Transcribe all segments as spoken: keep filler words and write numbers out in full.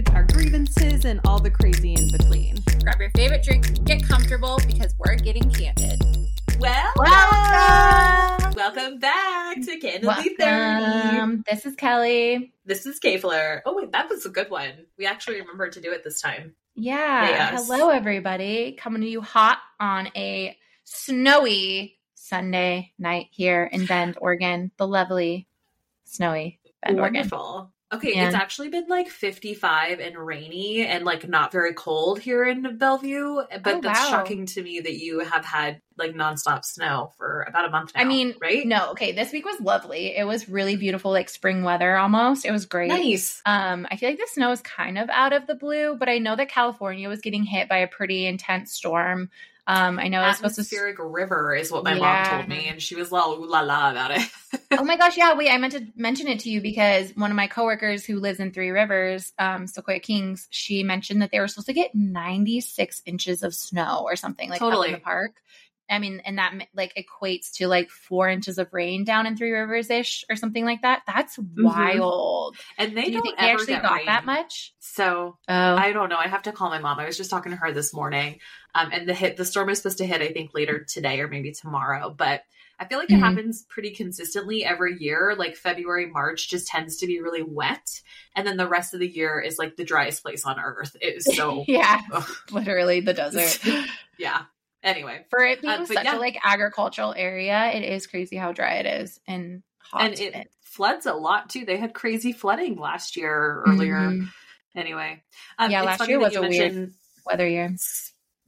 attitudes, our grievances, and all the crazy in between. Grab your favorite drink, get comfortable, because we're getting candid. Well, welcome! Welcome back to Candidly Therapy. This is Kelly. This is Kayfler. Oh, wait, that was a good one. We actually remembered to do it this time. Yeah. Yes. Hello, everybody. Coming to you hot on a snowy Sunday night here in Bend, Oregon. The lovely, snowy Bend, Wonderful. Oregon. Okay, and it's actually been like fifty-five and rainy and like not very cold here in Bellevue, but oh, that's wow. shocking to me that you have had like nonstop snow for about a month now. I mean, right? No, okay, this week was lovely. It was really beautiful, like spring weather almost. It was great. Nice. Um, I feel like the snow is kind of out of the blue, but I know that California was getting hit by a pretty intense storm. Um, I know it's atmospheric to... river is what my yeah. mom told me, and she was all ooh la la about it. Oh my gosh, yeah, wait, I meant to mention it to you because one of my coworkers who lives in Three Rivers, um, Sequoia Kings, she mentioned that they were supposed to get ninety-six inches of snow or something like totally. Up in the park. I mean, and that like equates to like four inches of rain down in Three Rivers ish or something like that. That's mm-hmm. wild. And they Do you don't think ever they actually get got rain. That much. So oh. I don't know. I have to call my mom. I was just talking to her this morning, um, and the hit the storm is supposed to hit I think later today or maybe tomorrow. But I feel like it mm-hmm. happens pretty consistently every year. Like February, March just tends to be really wet. And then the rest of the year is like the driest place on earth. It is so yeah, ugh. Literally the desert. yeah. Anyway, for it being uh, such yeah. a like agricultural area, it is crazy how dry it is and hot. And it, it floods a lot too. They had crazy flooding last year or earlier. Mm-hmm. Anyway, um, yeah, last year was a weird weather year.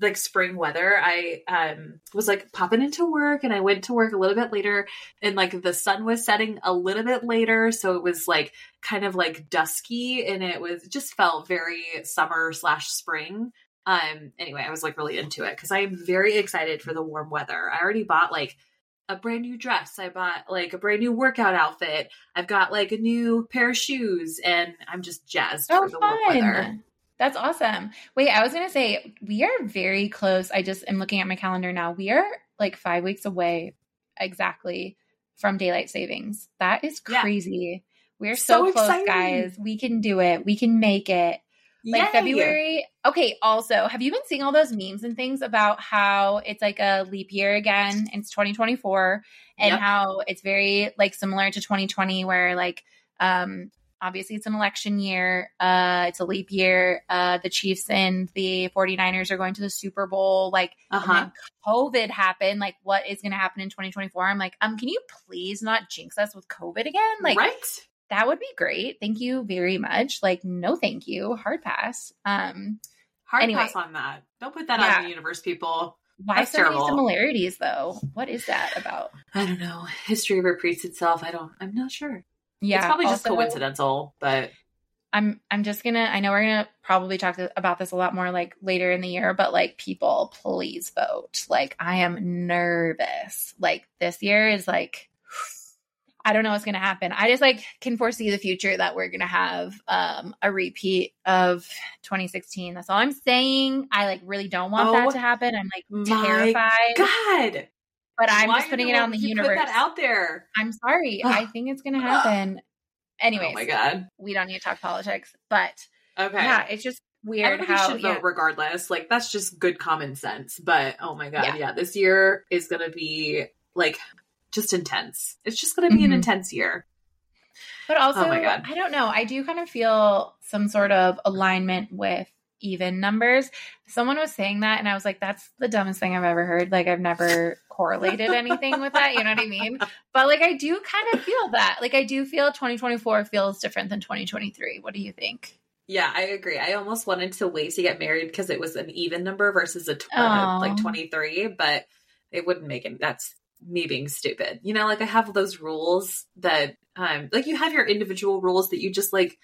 Like spring weather. I um, was like popping into work and I went to work a little bit later and like the sun was setting a little bit later. So it was like kind of like dusky and it was just felt very summer slash spring. Um, anyway, I was like really into it because I am very excited for the warm weather. I already bought like a brand new dress. I bought like a brand new workout outfit. I've got like a new pair of shoes and I'm just jazzed so for the fun. Warm weather. That's awesome. Wait, I was going to say we are very close. I just am looking at my calendar now. We are like five weeks away exactly from daylight savings. That is crazy. Yeah. We're so, so close, exciting. Guys. We can do it. We can make it. Like Yay. February. Okay. Also, have you been seeing all those memes and things about how it's like a leap year again? It's twenty twenty-four and yep. how it's very like similar to twenty twenty where like, um, obviously it's an election year. Uh, it's a leap year. Uh, the Chiefs and the forty-niners are going to the Super Bowl. Like uh-huh. and then COVID happened. Like what is going to happen in twenty twenty-four? I'm like, um, can you please not jinx us with COVID again? Like, right. That would be great. Thank you very much. Like, no, thank you. Hard pass. Um, Hard anyway. Pass on that. Don't put that yeah. on the universe, people. Why That's so terrible. Many similarities, though? What is that about? I don't know. History repeats itself. I don't. I'm not sure. Yeah, it's probably also, just coincidental. But I'm. I'm just gonna. I know we're gonna probably talk to, about this a lot more like later in the year. But like, people, please vote. Like, I am nervous. Like this year is like. I don't know what's going to happen. I just like can foresee the future that we're going to have um, a repeat of twenty sixteen. That's all I'm saying. I like really don't want oh, that to happen. I'm like terrified. God. But I'm Why just putting it on the universe. Put that out there. I'm sorry. I think it's going to happen. Anyways. Oh my God. We don't need to talk politics, but okay. yeah, it's just weird. Everybody how, should yeah. vote regardless. Like that's just good common sense, but oh my God. Yeah. yeah this year is going to be like just intense. It's just going to be mm-hmm. an intense year. But also, oh I don't know. I do kind of feel some sort of alignment with even numbers. Someone was saying that and I was like, that's the dumbest thing I've ever heard. Like I've never correlated anything with that. You know what I mean? But like, I do kind of feel that. Like I do feel twenty twenty-four feels different than twenty twenty-three. What do you think? Yeah, I agree. I almost wanted to wait to get married because it was an even number versus a tw- oh. like twenty-three, but it wouldn't make it. That's, me being stupid. You know, like I have those rules that, um, like you have your individual rules that you just like,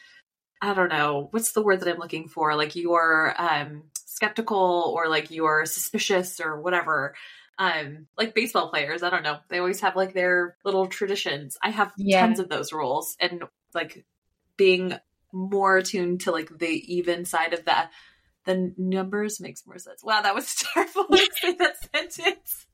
I don't know, what's the word that I'm looking for? Like you're, um, skeptical or like you're suspicious or whatever. Um, like baseball players, I don't know. They always have like their little traditions. I have yeah. tons of those rules and like being more attuned to like the even side of that, the numbers makes more sense. Wow. That was terrible. That sentence.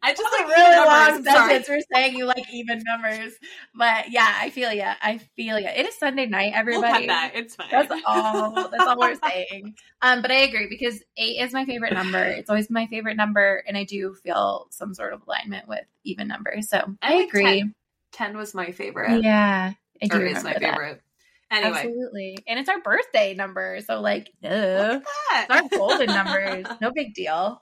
I just like really long sentence. We're saying you like even numbers, but yeah, I feel ya. I feel ya. It is Sunday night, everybody. We'll cut that. It's fine. That's all. That's all we're saying. Um, but I agree because eight is my favorite number. It's always my favorite number, and I do feel some sort of alignment with even numbers. So I, I agree. Ten. ten was my favorite. Yeah, I do. Or is my that. favorite. Anyway. Absolutely. And it's our birthday number. So like, duh. Look at that. It's our golden numbers. No big deal.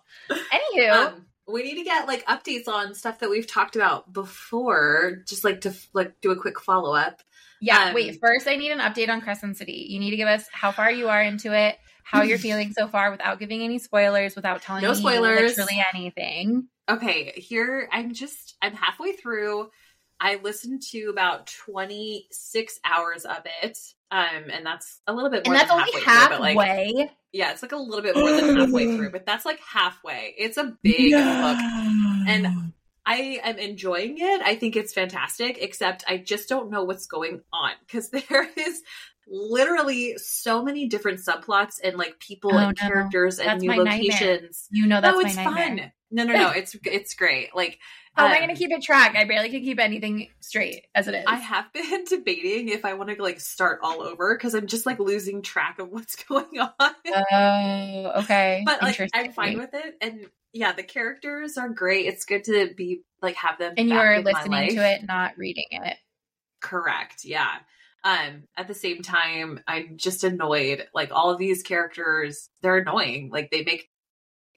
Anywho. Um, we need to get like updates on stuff that we've talked about before, just like to like do a quick follow-up. Yeah. Um, wait, first I need an update on Crescent City. You need to give us how far you are into it, how you're feeling so far without giving any spoilers, without telling no me spoilers. literally anything. Okay. Here, I'm just, I'm halfway through. I listened to about twenty-six hours of it. Um, and that's a little bit more and than halfway. And that's only halfway. Through, like, yeah, it's like a little bit more than halfway through, but that's like halfway. It's a big yeah. book. And I am enjoying it. I think it's fantastic, except I just don't know what's going on because there is literally so many different subplots and like people oh, and no. characters that's and new locations. Nightmare. You know, that's no, it's my nightmare. fun. No, no, no. It's it's great. Like, how um, am I going to keep it track? I barely can keep anything straight as it is. I have been debating if I want to like start all over because I'm just like losing track of what's going on. Oh, okay. But like, I'm fine with it, and yeah, the characters are great. It's good to be like have them. And you are listening to it, not reading it. Correct. Yeah. Um, at the same time, I'm just annoyed. Like all of these characters, they're annoying. Like they make.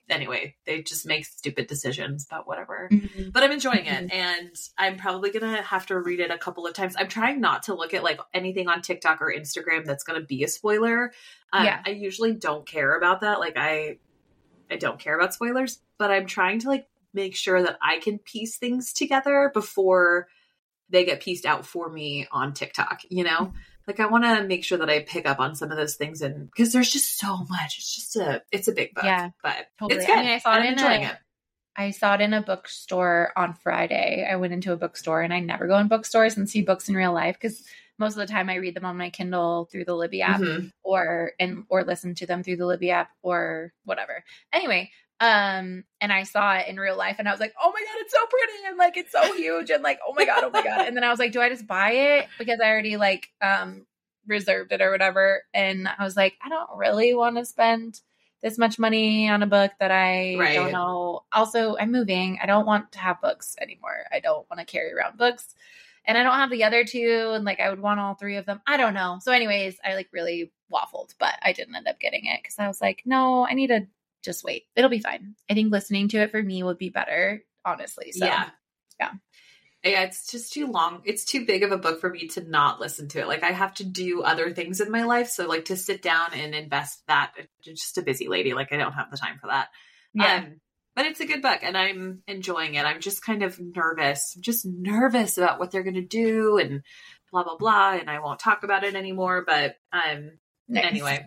Anyway, they just make stupid decisions, but whatever. Mm-hmm. But I'm enjoying it, and I'm probably going to have to read it a couple of times. I'm trying not to look at, like, anything on TikTok or Instagram that's going to be a spoiler. Um, yeah. I usually don't care about that. Like, I I don't care about spoilers, but I'm trying to, like, make sure that I can piece things together before they get pieced out for me on TikTok, you know? Mm-hmm. Like, I want to make sure that I pick up on some of those things, and because there's just so much. It's just a, it's a big book. Yeah, but totally. It's good. I mean, I saw it I'm in enjoying a, it. I saw it in a bookstore on Friday. I went into a bookstore, and I never go in bookstores and see books in real life because most of the time I read them on my Kindle through the Libby app, mm-hmm. or and or listen to them through the Libby app or whatever. Anyway. Um, and I saw it in real life and I was like, oh my God, it's so pretty. And like, it's so huge. And like, oh my God, oh my God. And then I was like, do I just buy it? Because I already like, um, reserved it or whatever. And I was like, I don't really want to spend this much money on a book that I right. don't know. Also, I'm moving. I don't want to have books anymore. I don't want to carry around books and I don't have the other two. And like, I would want all three of them. I don't know. So anyways, I like really waffled, but I didn't end up getting it. Cause I was like, no, I need a just wait. It'll be fine. I think listening to it for me would be better, honestly. So, yeah. Yeah. Yeah. It's just too long. It's too big of a book for me to not listen to it. Like I have to do other things in my life. So like to sit down and invest that, it's just a busy lady. Like I don't have the time for that. Yeah. Um, but it's a good book and I'm enjoying it. I'm just kind of nervous. I'm just nervous about what they're going to do and blah, blah, blah. And I won't talk about it anymore, but um, nice. Anyway.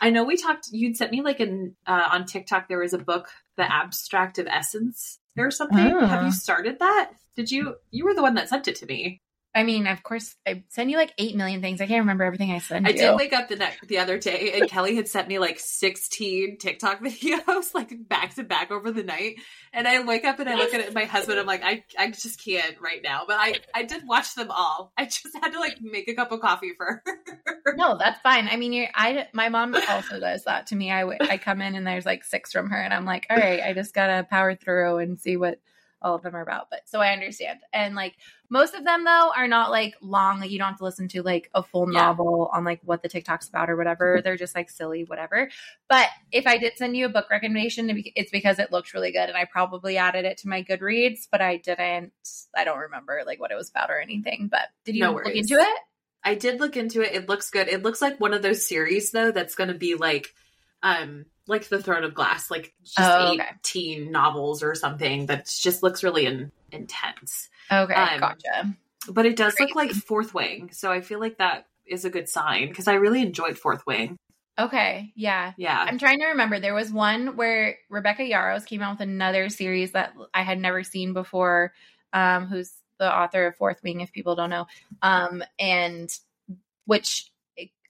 I know we talked, you'd sent me like an, uh, on TikTok, there was a book, The Abstract of Essence or something. Oh. Have you started that? Did you, you were the one that sent it to me. I mean, of course I send you like eight million things. I can't remember everything I sent I you. I did wake up the next, the other day and Kelly had sent me like sixteen TikTok videos, like back to back over the night. And I wake up and I look at it and my husband, I'm like, I, I just can't right now. But I, I did watch them all. I just had to like make a cup of coffee for her. No, that's fine. I mean, you're, I, my mom also does that to me. I, I come in and there's like six from her and I'm like, all right, I just got to power through and see what all of them are about. But so I understand. And like most of them though are not like long. Like you don't have to listen to like a full yeah. novel on like what the TikTok's about or whatever. They're just like silly, whatever. But if I did send you a book recommendation, it's because it looked really good. And I probably added it to my Goodreads, but I didn't, I don't remember like what it was about or anything, but did you no look into it? I did look into it. It looks good. It looks like one of those series though, that's going to be like, um, like The Throne of Glass, like just oh, okay. eighteen novels or something that just looks really in, intense. Okay, um, gotcha. But it does Crazy. Look like Fourth Wing. So I feel like that is a good sign because I really enjoyed Fourth Wing. Okay, yeah. Yeah. I'm trying to remember. There was one where Rebecca Yarros came out with another series that I had never seen before, um, who's the author of Fourth Wing, if people don't know, um, and which...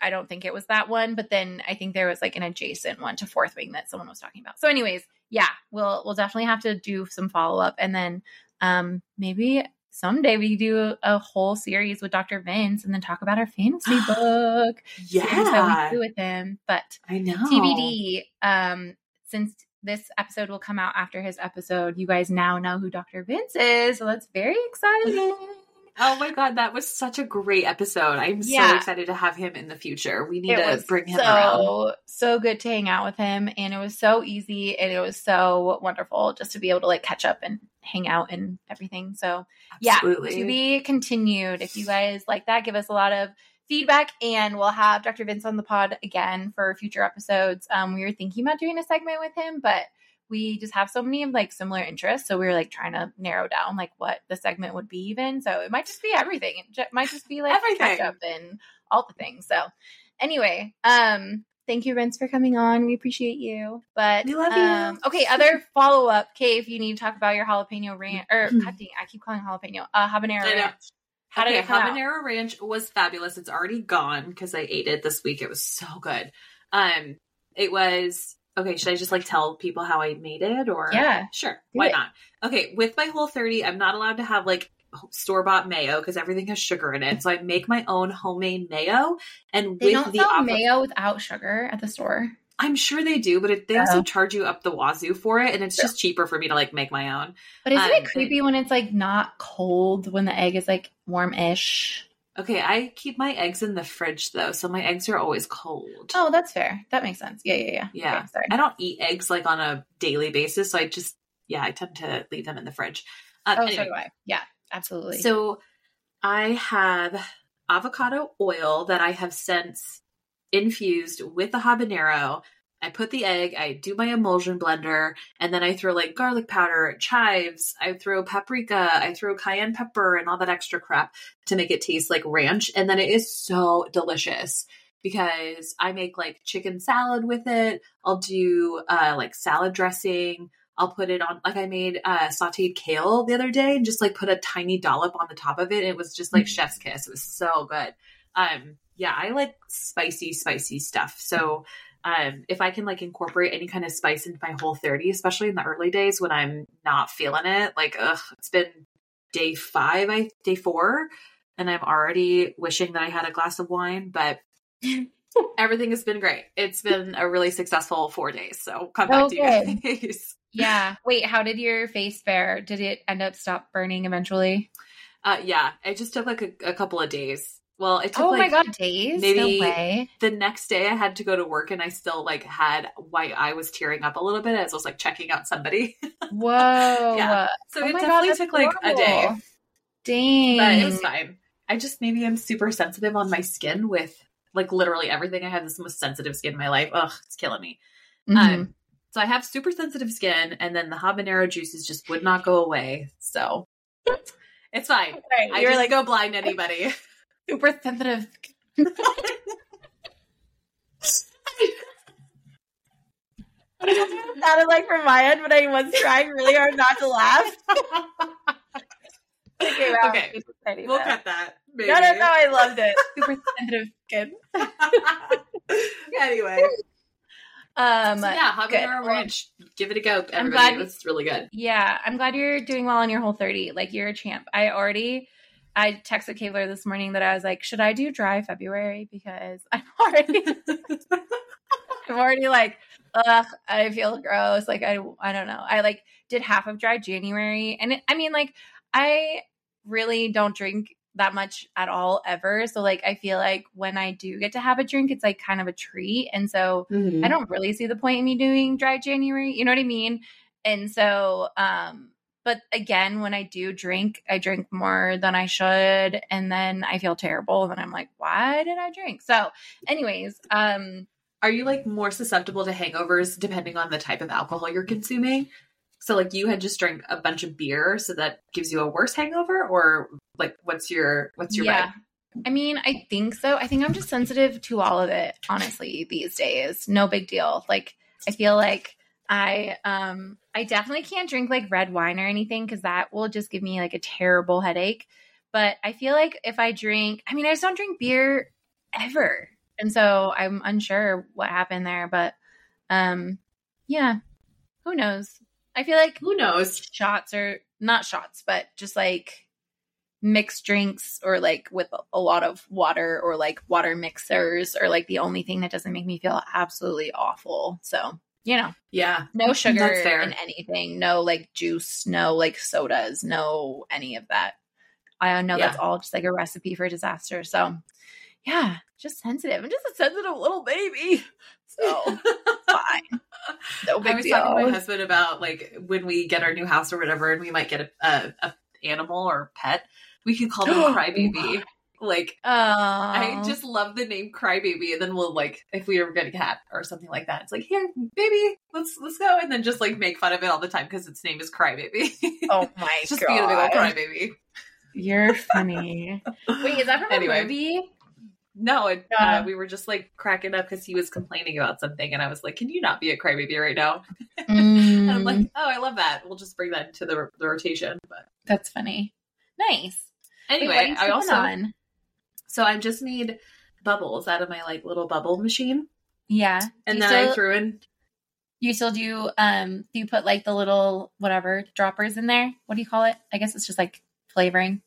I don't think it was that one, but then I think there was like an adjacent one to Fourth Wing that someone was talking about. So anyways, yeah, we'll we'll definitely have to do some follow-up. And then um, maybe someday we do a whole series with Doctor Vince and then talk about our fantasy book. Yeah. How we do with him. But I know. T B D, um, since this episode will come out after his episode, you guys now know who Doctor Vince is. So that's very exciting. Oh my God, that was such a great episode. I'm yeah. so excited to have him in the future. We need it to bring him so, around. So good to hang out with him. And it was so easy and it was so wonderful just to be able to like catch up and hang out and everything. So Absolutely. Yeah, to be continued. If you guys like that, give us a lot of feedback and we'll have Doctor Vince on the pod again for future episodes. Um, we were thinking about doing a segment with him, but we just have so many like similar interests. So we were like trying to narrow down like what the segment would be even. So it might just be everything. It j- might just be like everything catch up and all the things. So anyway, um, thank you, Vince, for coming on. We appreciate you. But we love um, you. Okay. Other follow up, Kay, if you need to talk about your jalapeno ranch or mm-hmm. God dang, I keep calling jalapeno, uh, habanero ranch. How okay, did it come habanero out? Ranch was fabulous. It's already gone because I ate it this week. It was so good. Um, it was. Okay, should I just like tell people how I made it or? Yeah. Sure. Why it. Not? Okay, with my Whole thirty, I'm not allowed to have like store-bought mayo because everything has sugar in it. So I make my own homemade mayo. And they with don't the sell op- mayo without sugar at the store. I'm sure they do, but it, they oh. also charge you up the wazoo for it. And it's sure. just cheaper for me to like make my own. But isn't um, it creepy and- when it's like not cold, when the egg is like warm-ish? Okay, I keep my eggs in the fridge, though, so my eggs are always cold. Oh, that's fair. That makes sense. Yeah, yeah, yeah. Yeah. Okay, sorry. I don't eat eggs, like, on a daily basis, so I just, yeah, I tend to leave them in the fridge. Um, oh, anyway. So do I. Yeah, absolutely. So I have avocado oil that I have since infused with the habanero. I put the egg, I do my emulsion blender, and then I throw like garlic powder, chives, I throw paprika, I throw cayenne pepper and all that extra crap to make it taste like ranch. And then it is so delicious because I make like chicken salad with it. I'll do uh, like salad dressing. I'll put it on, like I made uh, sauteed kale the other day and just like put a tiny dollop on the top of it. It was just like mm-hmm. chef's kiss. It was so good. Um, yeah, I like spicy, spicy stuff. So Um, if I can like incorporate any kind of spice into my Whole thirty, especially in the early days when I'm not feeling it, like, ugh, it's been day five, I day four, and I'm already wishing that I had a glass of wine, but everything has been great. It's been a really successful four days. So come back okay. to you guys. Yeah. Wait, how did your face fare? Did it end up stop burning eventually? Uh, yeah, it just took like a, a couple of days. Well, it took oh like my God, days? Maybe no way. The next day I had to go to work and I still like had why I was tearing up a little bit as I was like checking out somebody. Whoa. Yeah. So oh it definitely God, took horrible. Like a day. Dang. But it was fine. I just, maybe I'm super sensitive on my skin with like literally everything. I have this most sensitive skin in my life. Ugh, it's killing me. Mm-hmm. Um, so I have super sensitive skin and then the habanero juices just would not go away. So it's fine. Okay, I just like, go blind anybody. Super sensitive. I don't know what it sounded like from my end, but I was trying really hard not to laugh. Okay, wow. Okay. We'll though. Cut that. Maybe. No, no, no. I loved it. Super sensitive skin. Anyway. Um, so yeah, habanero ranch. Give it a go. Everybody. I'm glad, it was really good. Yeah. I'm glad you're doing well on your Whole thirty. Like, you're a champ. I already... I texted Kayfler this morning that I was like, should I do dry February? Because I'm already, I'm already like, ugh, I feel gross. Like, I, I don't know. I like did half of dry January. And it, I mean, like, I really don't drink that much at all ever. So like, I feel like when I do get to have a drink, it's like kind of a treat. And so mm-hmm. I don't really see the point in me doing dry January. You know what I mean? And so, um, but again, when I do drink, I drink more than I should. And then I feel terrible. And then I'm like, why did I drink? So anyways. um, Are you like more susceptible to hangovers depending on the type of alcohol you're consuming? So like you had just drank a bunch of beer. So that gives you a worse hangover or like what's your, what's your, yeah. I mean, I think so. I think I'm just sensitive to all of it, honestly, these days. No big deal. Like I feel like. I um I definitely can't drink like red wine or anything because that will just give me like a terrible headache. But I feel like if I drink, I mean, I just don't drink beer ever. And so I'm unsure what happened there. But um, yeah, Who knows? I feel like who knows? Shots are not shots, but just like mixed drinks or like with a lot of water or like water mixers are like the only thing that doesn't make me feel absolutely awful. So, you know, yeah, no sugar in anything, no like juice, no like sodas, no any of that. I know yeah. that's all just like a recipe for disaster. So yeah, just sensitive. I'm just a sensitive little baby. So fine. No big deal. I was talking to my husband about like when we get our new house or whatever, and we might get a, a, a animal or pet. We could call them Crybaby. Like, oh. I just love the name Crybaby. And then we'll like, if we ever get a cat or something like that, it's like, here, baby, let's let's go. And then just like make fun of it all the time because its name is Crybaby. Oh my just god, just being a big old Crybaby. You're funny. Wait, is that from anyway. a movie? No, it, yeah. uh, we were just like cracking up because he was complaining about something, and I was like, "Can you not be a crybaby right now?" Mm. And I'm like, "Oh, I love that. We'll just bring that into the, the rotation." But that's funny. Nice. Anyway, Wait, I also on? so I just made bubbles out of my like little bubble machine. Yeah, and then still, I threw in. You still do? Um, do you put like the little whatever droppers in there? What do you call it? I guess it's just like flavoring.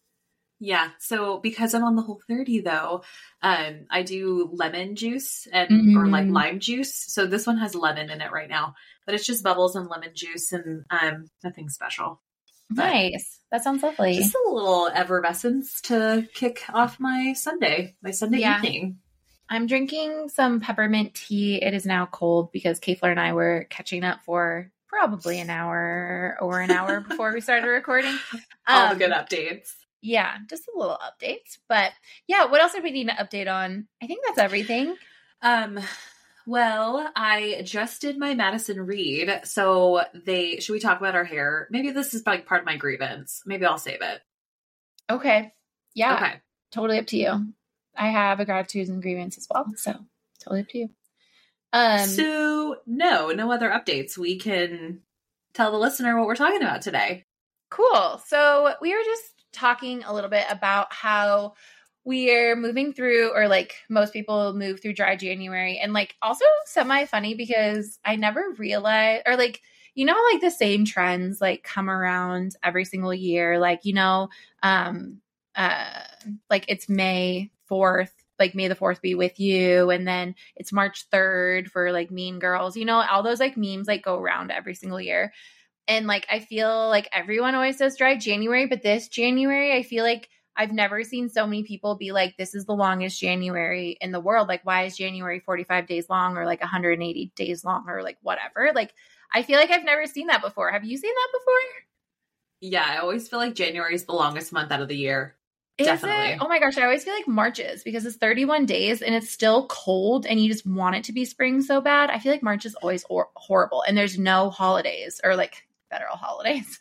Yeah. So because I'm on the Whole thirty though, um, I do lemon juice and mm-hmm. or like lime juice. So this one has lemon in it right now, but it's just bubbles and lemon juice and um, nothing special. But nice. That sounds lovely. Just a little effervescence to kick off my Sunday, my Sunday yeah. evening. I'm drinking some peppermint tea. It is now cold because Kayfler and I were catching up for probably an hour or an hour before we started recording. All um, the good updates. Yeah, just a little update. But yeah, what else did we need to update on? I think that's everything. Um, well, I just did my Madison Reed. So they, should we talk about our hair? Maybe this is like part of my grievance. Maybe I'll save it. Okay. Yeah. Okay. Totally up to you. I have a gratitude and grievance as well. So totally up to you. Um, so no, no other updates. We can tell the listener what we're talking about today. Cool. So we were just talking a little bit about how we're moving through, or like most people move through dry January, and like also semi funny because I never realized, or like, you know, like the same trends like come around every single year. Like, you know, um, uh, like it's May fourth, like May the fourth be with you. And then it's March third for like Mean Girls, you know, all those like memes like go around every single year. And like, I feel like everyone always says dry January, but this January, I feel like I've never seen so many people be like, this is the longest January in the world. Like, why is January forty-five days long or like one hundred eighty days long or like whatever? Like, I feel like I've never seen that before. Have you seen that before? Yeah. I always feel like January is the longest month out of the year. Is Definitely. It? Oh my gosh. I always feel like March is because it's thirty-one days and it's still cold and you just want it to be spring so bad. I feel like March is always or- horrible and there's no holidays or like federal holidays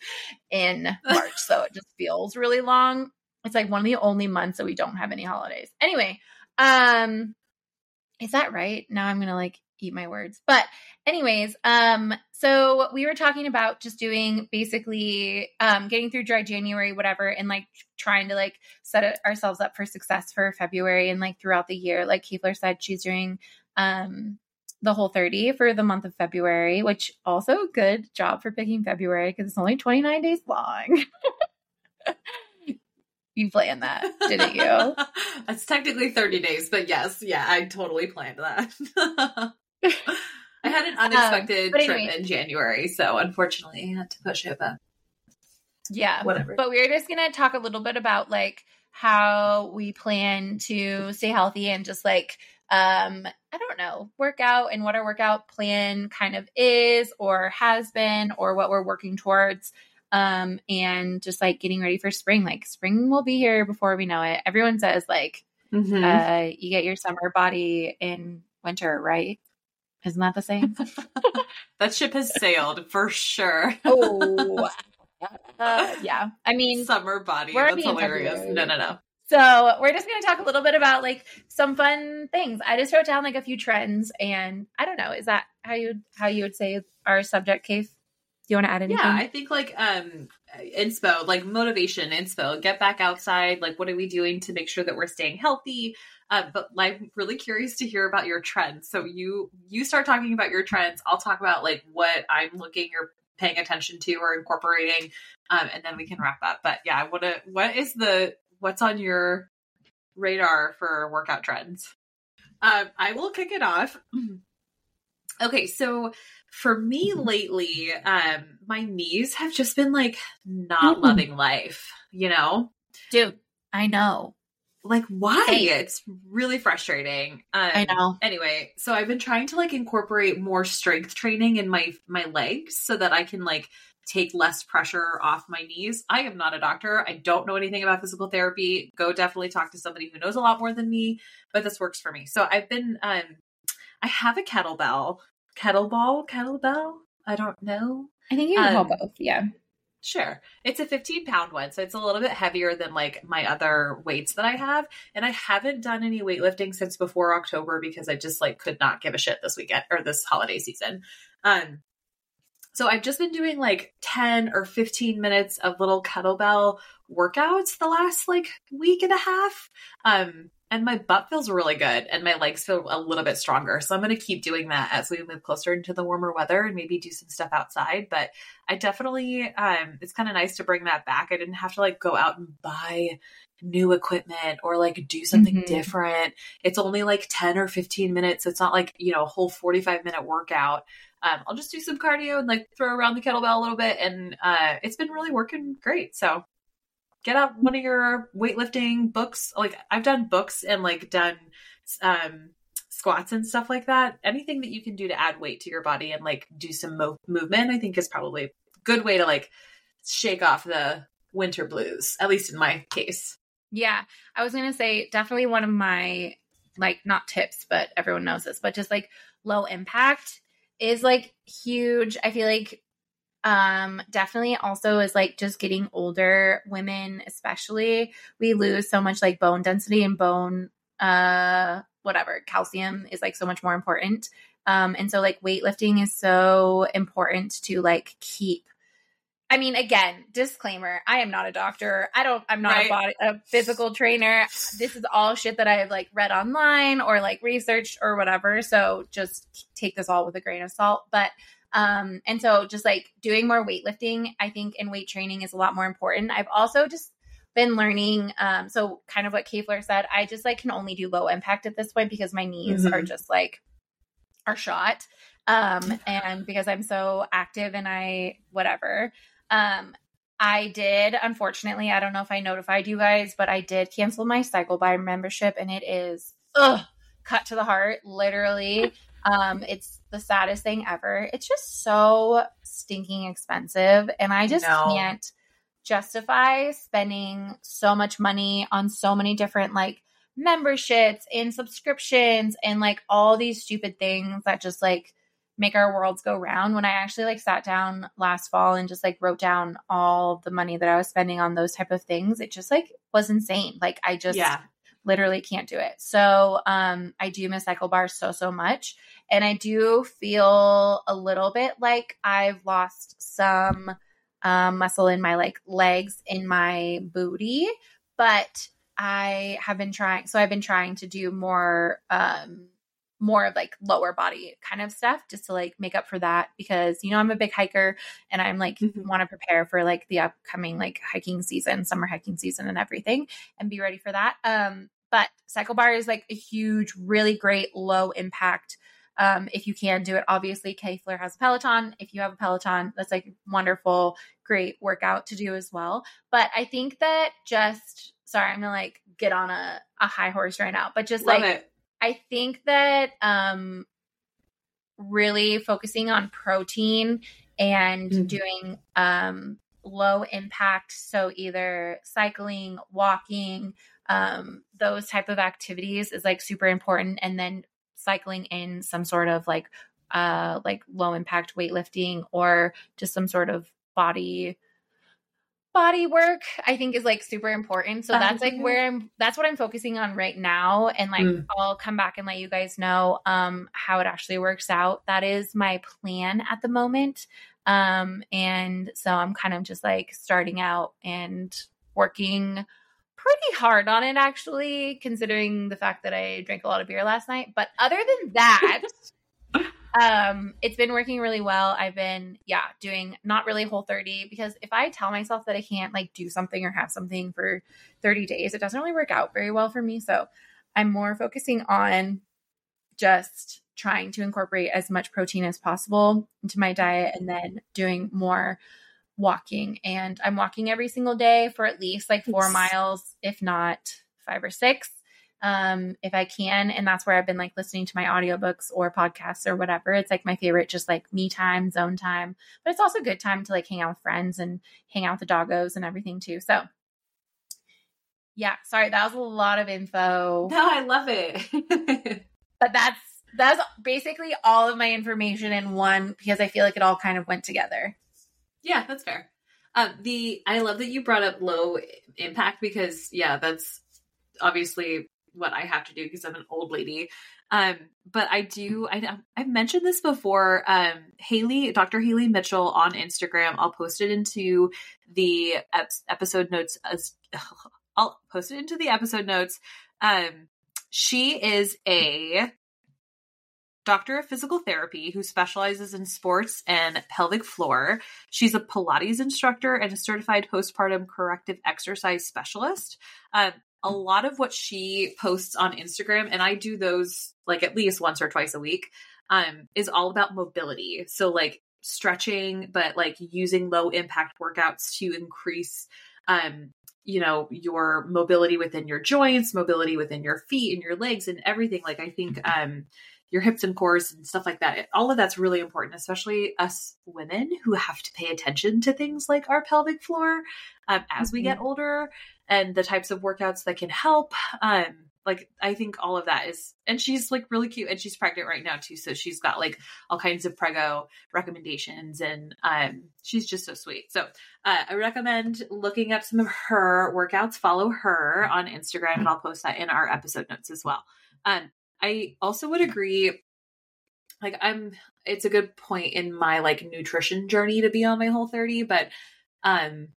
in March. So it just feels really long. It's like one of the only months that we don't have any holidays. Anyway, um, is that right? Now I'm going to like eat my words. But anyways, um, so we were talking about just doing basically um, getting through dry January, whatever, and like trying to like set ourselves up for success for February and like throughout the year. Like Kayfler said, she's doing um, the Whole thirty for the month of February, which also good job for picking February because it's only twenty-nine days long. You planned that, didn't you? It's technically thirty days, but yes. Yeah, I totally planned that. I had an unexpected um, trip anyway. in January, so unfortunately I had to push it, but yeah, whatever. But we we're just going to talk a little bit about like how we plan to stay healthy and just like, um, I don't know, work out and what our workout plan kind of is or has been or what we're working towards. Um, and just like getting ready for spring, like spring will be here before we know it. Everyone says like, mm-hmm. uh, you get your summer body in winter, right? Isn't that the same? That ship has sailed for sure. Oh, uh, yeah. I mean, summer body. That's hilarious. February. No, no, no. So we're just going to talk a little bit about like some fun things. I just wrote down like a few trends and I don't know. Is that how you, how you would say our subject, Kayf? Do you want to add anything? Yeah, I think like um, inspo, like motivation, inspo, get back outside. Like, what are we doing to make sure that we're staying healthy? Uh, but I'm really curious to hear about your trends. So you you start talking about your trends. I'll talk about like what I'm looking or paying attention to or incorporating, um, and then we can wrap up. But yeah, I want to. What is the what's on your radar for workout trends? Um, I will kick it off. Okay, so for me lately, um, my knees have just been like not mm-hmm. loving life. You know, dude, I know. Like, why? It's really frustrating. Um, I know. Anyway, so I've been trying to like incorporate more strength training in my, my legs so that I can like take less pressure off my knees. I am not a doctor. I don't know anything about physical therapy. Go definitely talk to somebody who knows a lot more than me, but this works for me. So I've been, um, I have a kettlebell, kettleball, kettlebell. I don't know. I think you can um, call both. Yeah. Sure. It's a fifteen pound one. So it's a little bit heavier than like my other weights that I have. And I haven't done any weightlifting since before October because I just like could not give a shit this weekend or this holiday season. Um, so I've just been doing like ten or fifteen minutes of little kettlebell workouts the last like week and a half. Um, and my butt feels really good and my legs feel a little bit stronger. So I'm going to keep doing that as we move closer into the warmer weather and maybe do some stuff outside. But I definitely, um, it's kind of nice to bring that back. I didn't have to like go out and buy new equipment or like do something mm-hmm. different. It's only like ten or fifteen minutes. So it's not like, you know, a whole forty-five minute workout. Um, I'll just do some cardio and like throw around the kettlebell a little bit. And, uh, it's been really working great. So get out one of your weightlifting books. Like I've done books and like done um, squats and stuff like that. Anything that you can do to add weight to your body and like do some mo- movement, I think is probably a good way to like shake off the winter blues, at least in my case. Yeah. I was going to say definitely one of my like not tips, but everyone knows this, but just like low impact is like huge. I feel like Um, definitely also is like just getting older women, especially we lose so much like bone density and bone, uh, whatever calcium is like so much more important. Um, and so like weightlifting is so important to like keep, I mean, again, disclaimer, I am not a doctor. I don't, I'm not right. a body, a physical trainer. This is all shit that I have like read online or like researched or whatever. So just take this all with a grain of salt, but Um, and so just like doing more weightlifting, I think, and weight training is a lot more important. I've also just been learning. Um, so kind of what Kayfler said, I just like can only do low impact at this point because my knees mm-hmm. are just like are shot. Um, and because I'm so active and I, whatever, um, I did, unfortunately, I don't know if I notified you guys, but I did cancel my Cyclebar membership and it is, ugh, cut to the heart. Literally. Um, it's the saddest thing ever. It's just so stinking expensive. And I just no. can't justify spending so much money on so many different like memberships and subscriptions and like all these stupid things that just like make our worlds go round. When I actually like sat down last fall and just like wrote down all the money that I was spending on those type of things, it just like was insane. Like I just yeah. literally can't do it. So, um, I do miss Cyclebar so, so much. And I do feel a little bit like I've lost some, um, muscle in my like legs, in my booty, but I have been trying. So I've been trying to do more, um, more of like lower body kind of stuff just to like make up for that, because, you know, I'm a big hiker and I'm like, mm-hmm. want to prepare for like the upcoming like hiking season, summer hiking season and everything and be ready for that. Um, But Cyclebar is like a huge, really great low impact. Um, if you can do it, obviously Kayfler has a Peloton. If you have a Peloton, that's like wonderful, great workout to do as well. But I think that just, sorry, I'm going to like get on a, a high horse right now, but just Love like, it. I think that, um, really focusing on protein and mm-hmm. doing, um, low impact. So either cycling, walking, um, those type of activities is like super important. And then cycling in some sort of like, uh, like low impact weightlifting or just some sort of body, body work, I think is like super important. So that's like where I'm, that's what I'm focusing on right now. And like, mm. I'll come back and let you guys know, um, how it actually works out. That is my plan at the moment. Um, and so I'm kind of just like starting out and working pretty hard on it, actually, considering the fact that I drank a lot of beer last night. But other than that, um, it's been working really well. I've been, yeah, doing not really Whole thirty, because if I tell myself that I can't like do something or have something for thirty days, it doesn't really work out very well for me. So I'm more focusing on just trying to incorporate as much protein as possible into my diet, and then doing more walking. And I'm walking every single day for at least like four miles, if not five or six, um, if I can. And that's where I've been like listening to my audiobooks or podcasts or whatever. It's like my favorite, just like me time, zone time, but it's also a good time to like hang out with friends and hang out with the doggos and everything too. So yeah, sorry. That was a lot of info. No, I love it. But that's, that's basically all of my information in one, because I feel like it all kind of went together. Yeah, that's fair. Um, the I love that you brought up low impact, because, yeah, that's obviously what I have to do because I'm an old lady. Um, but I do, I, I've mentioned this before. Um, Haley, Doctor Haley Mitchell on Instagram, I'll post it into the ep- episode notes. As, I'll post it into the episode notes. Um, she is a doctor of physical therapy who specializes in sports and pelvic floor. She's a Pilates instructor and a certified postpartum corrective exercise specialist. Um, a lot of what she posts on Instagram, and I do those like at least once or twice a week, um, is all about mobility. So like stretching, but like using low impact workouts to increase, um, you know, your mobility within your joints, mobility within your feet and your legs and everything. Like I think, um, your hips and cores and stuff like that. All of that's really important, especially us women who have to pay attention to things like our pelvic floor um, as we get older, and the types of workouts that can help. Um, like, I think all of that is, and she's like really cute, and she's pregnant right now too. So she's got like all kinds of Prego recommendations, and um, she's just so sweet. So uh, I recommend looking up some of her workouts, follow her on Instagram, and I'll post that in our episode notes as well. Um, I also would agree, like I'm, it's a good point in my like nutrition journey to be on my Whole thirty, but, um,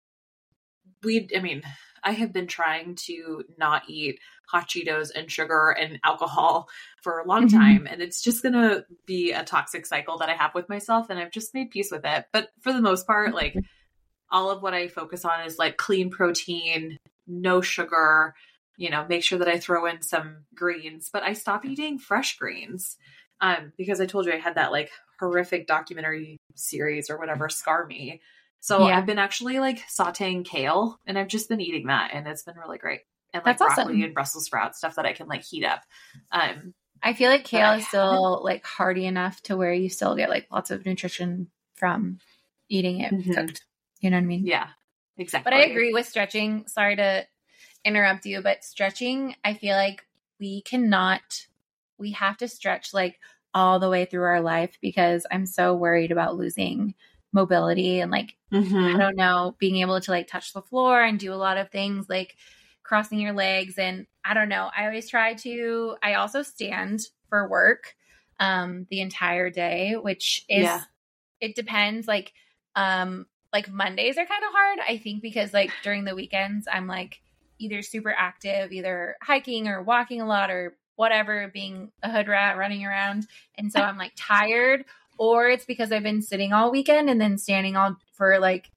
we, I mean, I have been trying to not eat hot Cheetos and sugar and alcohol for a long time. Mm-hmm. And it's just going to be a toxic cycle that I have with myself, and I've just made peace with it. But for the most part, like all of what I focus on is like clean protein, no sugar, you know, make sure that I throw in some greens, but I stopped eating fresh greens. Um, because I told you I had that like horrific documentary series or whatever scar me. So yeah. I've been actually like sauteing kale, and I've just been eating that, and it's been really great. And like That's broccoli awesome. And Brussels sprouts, stuff that I can like heat up. Um, I feel like kale is still like hearty enough to where you still get like lots of nutrition from eating it mm-hmm. cooked. You know what I mean? Yeah, exactly. But I agree with stretching. Sorry to interrupt you, but stretching, I feel like we cannot, we have to stretch like all the way through our life, because I'm so worried about losing mobility and like, mm-hmm. I don't know, being able to like touch the floor and do a lot of things like crossing your legs. And I don't know, I always try to, I also stand for work, um, the entire day, which is, yeah. It depends. Like, um, like Mondays are kind of hard, I think, because like during the weekends, I'm like, either super active, either hiking or walking a lot or whatever, being a hood rat running around. And so I'm like tired, or it's because I've been sitting all weekend, and then standing all for like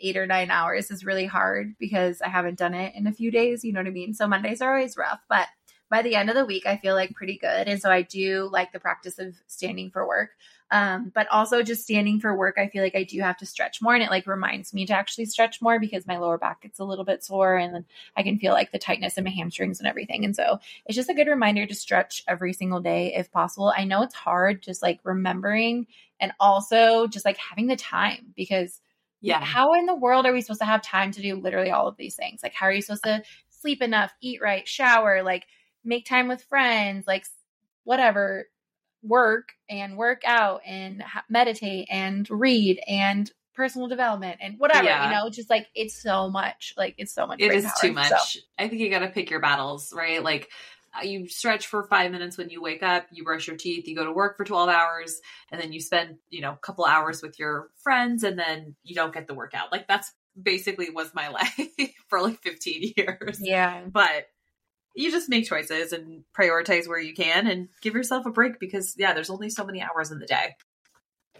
eight or nine hours is really hard because I haven't done it in a few days. You know what I mean? So Mondays are always rough, but by the end of the week, I feel like pretty good. And so I do like the practice of standing for work. Um, but also just standing for work, I feel like I do have to stretch more, and it like reminds me to actually stretch more because my lower back gets a little bit sore, and then I can feel like the tightness in my hamstrings and everything. And so it's just a good reminder to stretch every single day if possible. I know it's hard, just like remembering, and also just like having the time, because yeah, how in the world are we supposed to have time to do literally all of these things? Like, how are you supposed to sleep enough, eat right, shower, like make time with friends, like whatever, work and work out and meditate and read and personal development and whatever, yeah. You know, just like, it's so much, like it's so much. It is power, too much. So. I think you got to pick your battles, right? Like you stretch for five minutes when you wake up, you brush your teeth, you go to work for twelve hours, and then you spend, you know, a couple hours with your friends, and then you don't get the workout. Like that's basically was my life for like fifteen years. Yeah. But you just make choices and prioritize where you can and give yourself a break because, yeah, there's only so many hours in the day.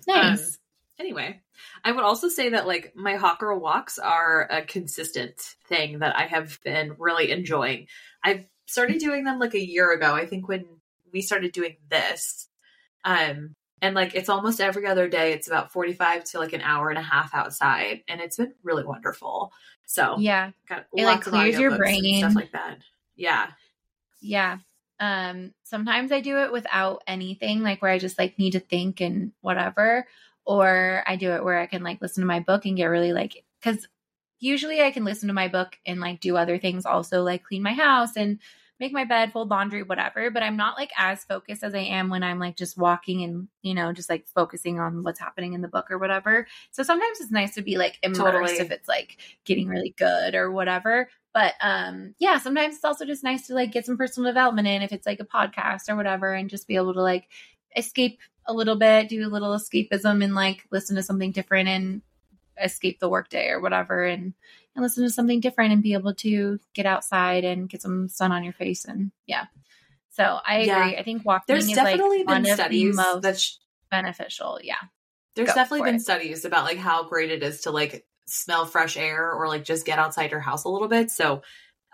Nice. Um, anyway, I would also say that like my hot girl walks are a consistent thing that I have been really enjoying. I've started doing them like a year ago, I think, when we started doing this. Um, and like, it's almost every other day. It's about forty-five to like an hour and a half outside. And it's been really wonderful. So yeah, got it lots like of clears your brain and stuff like that. Yeah. Yeah. Um, sometimes I do it without anything, like where I just like need to think and whatever, or I do it where I can like listen to my book and get really like, cause usually I can listen to my book and like do other things also, like clean my house and make my bed, fold laundry, whatever. But I'm not like as focused as I am when I'm like just walking and, you know, just like focusing on what's happening in the book or whatever. So sometimes it's nice to be like immersed totally. If it's like getting really good or whatever. But um, yeah, sometimes it's also just nice to like get some personal development in if it's like a podcast or whatever, and just be able to like escape a little bit, do a little escapism and like listen to something different and escape the workday or whatever, and, and listen to something different and be able to get outside and get some sun on your face. And yeah, so I yeah. agree. I think walking There's is definitely like been one studies of the most that's... beneficial. Yeah. There's Go definitely been it. Studies about like how great it is to like smell fresh air or like just get outside your house a little bit. So